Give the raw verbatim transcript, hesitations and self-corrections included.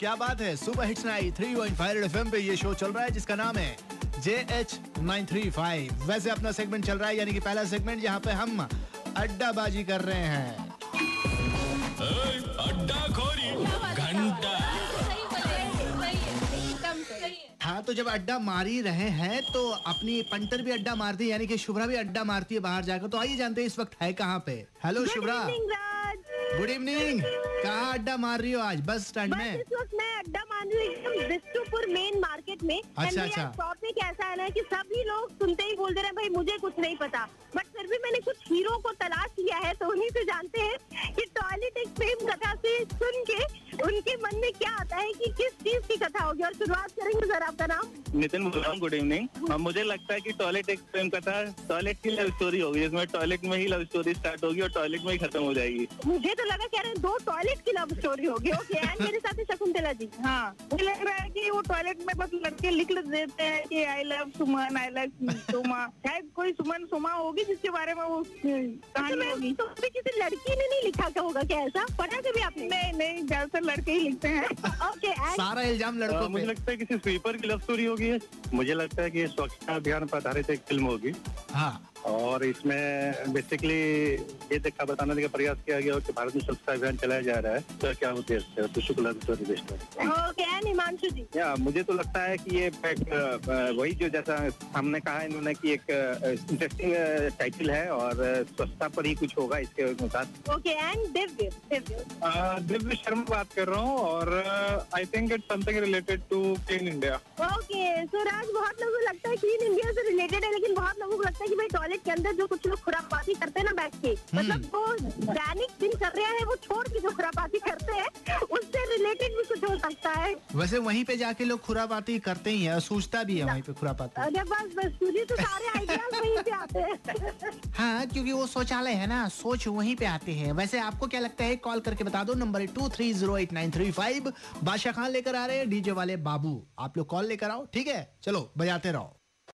क्या बात है। सुबह hits ninety three point five FM पे ये शो चल रहा है जिसका नाम है J H nine three five. वैसे अपना सेगमेंट चल रहा है, यानी कि पहला सेगमेंट यहाँ पे हम अड्डाबाजी कर रहे हैं। अड्डा खोरी घंटा। हाँ, तो जब अड्डा मार ही रहे हैं तो अपनी पंटर भी अड्डा मारती है, यानी कि शुभ्रा भी अड्डा मारती है बाहर जाकर। तो आइए जानते हैं इस वक्त है कहाँ पे। Hello Shubhra, good evening. कहाँ अड्डा मार रही हो आज बस स्टैंड में? इस वक्त मैं अड्डा मार रही हूँ एकदम बिष्टुपुर मेन मार्केट में। अच्छा अच्छा। शॉप में कैसा है ना कि सभी लोग सुनते ही बोल दे रहे हैं भाई मुझे कुछ नहीं पता, बट फिर भी मैंने कुछ हीरो को तलाश किया है तो उन्हीं से जानते हैं कि टॉयलेट एक प्रेम कथा से सुन के उनके मन में क्या आता है कि किस चीज की कथा होगी। और शुरुआत करेंगे सर, आपका नाम? नितिन बोल रहा हूँ, गुड इवनिंग। मुझे लगता है कि टॉयलेट एक प्रेम कथा टॉयलेट की लव स्टोरी होगी, जिसमें टॉयलेट में ही लव स्टोरी स्टार्ट होगी और टॉयलेट में ही खत्म हो जाएगी। मुझे तो लगा कह रहे हैं दो टॉयलेट की लव स्टोरी होगी। ओके, एंड मेरे साथ शकुंतला जी। हाँ, मुझे लग रहा है कि वो टॉयलेट में बस लड़के लिख देते हैं कि I love Suman, I love सुमा। शायद कोई सुमन सुमा होगी जिसके बारे में वो कहानी होगी। तो किसी लड़की ने नहीं लिखा होगा क्या? ऐसा पढ़ा कभी आपने? नहीं नहीं, ज्यादातर लड़के ही लिखते हैं। ओके, सारा इल्जाम लड़कों पे। मुझे लगता है किसी स्वीपर की लव स्टोरी होगी। मुझे लगता है कि स्वच्छता अभियान पर आधारित एक फिल्म होगी। हाँ, और इसमें बेसिकली ये देखा बताने का प्रयास किया गया कि भारत में स्वच्छता अभियान चलाया जा रहा है तो क्या उद्देश्य है। तो शुक्ला हिमांशु जी। या मुझे तो लगता है कि ये वही जो जैसा हमने कहा इन्होंने कि एक इंटरेस्टिंग टाइटल है और स्वच्छता पर ही कुछ होगा इसके अनुसार। ओके, एंड दिव्य दिव्य शर्मा बात कर रहा हूँ और I think it something related to clean India. Okay, so Raj बहुत लोगों को लगता है क्लीन इंडिया से रिलेटेड है, लेकिन बहुत लोगों को लगता है कि भाई टॉयलेट के अंदर जो कुछ लोग खुरापाती करते हैं ना बैठ के, मतलब वो दैनिक दिन कर रहे हैं वो छोड़ के जो खुरापाती करते हैं उससे रिलेटेड भी कुछ हो सकता है। वैसे वहीं पे जाके लोग खुरापाती करते ही है, सोचता भी है वहीं पे खुरापाती। अरे बस बस, तुझे तो सारे आइडियाज वहीं पे आते हैं। हाँ, क्योंकि वो शौचालय है ना, सोच वहीं पे आते हैं। वैसे आपको क्या लगता है? कॉल करके बता दो। Number two three zero eight nine three five. Badshah Khan लेकर आ रहे हैं डीजे वाले बाबू। आप लोग कॉल लेकर आओ, ठीक है? चलो बजाते रहो।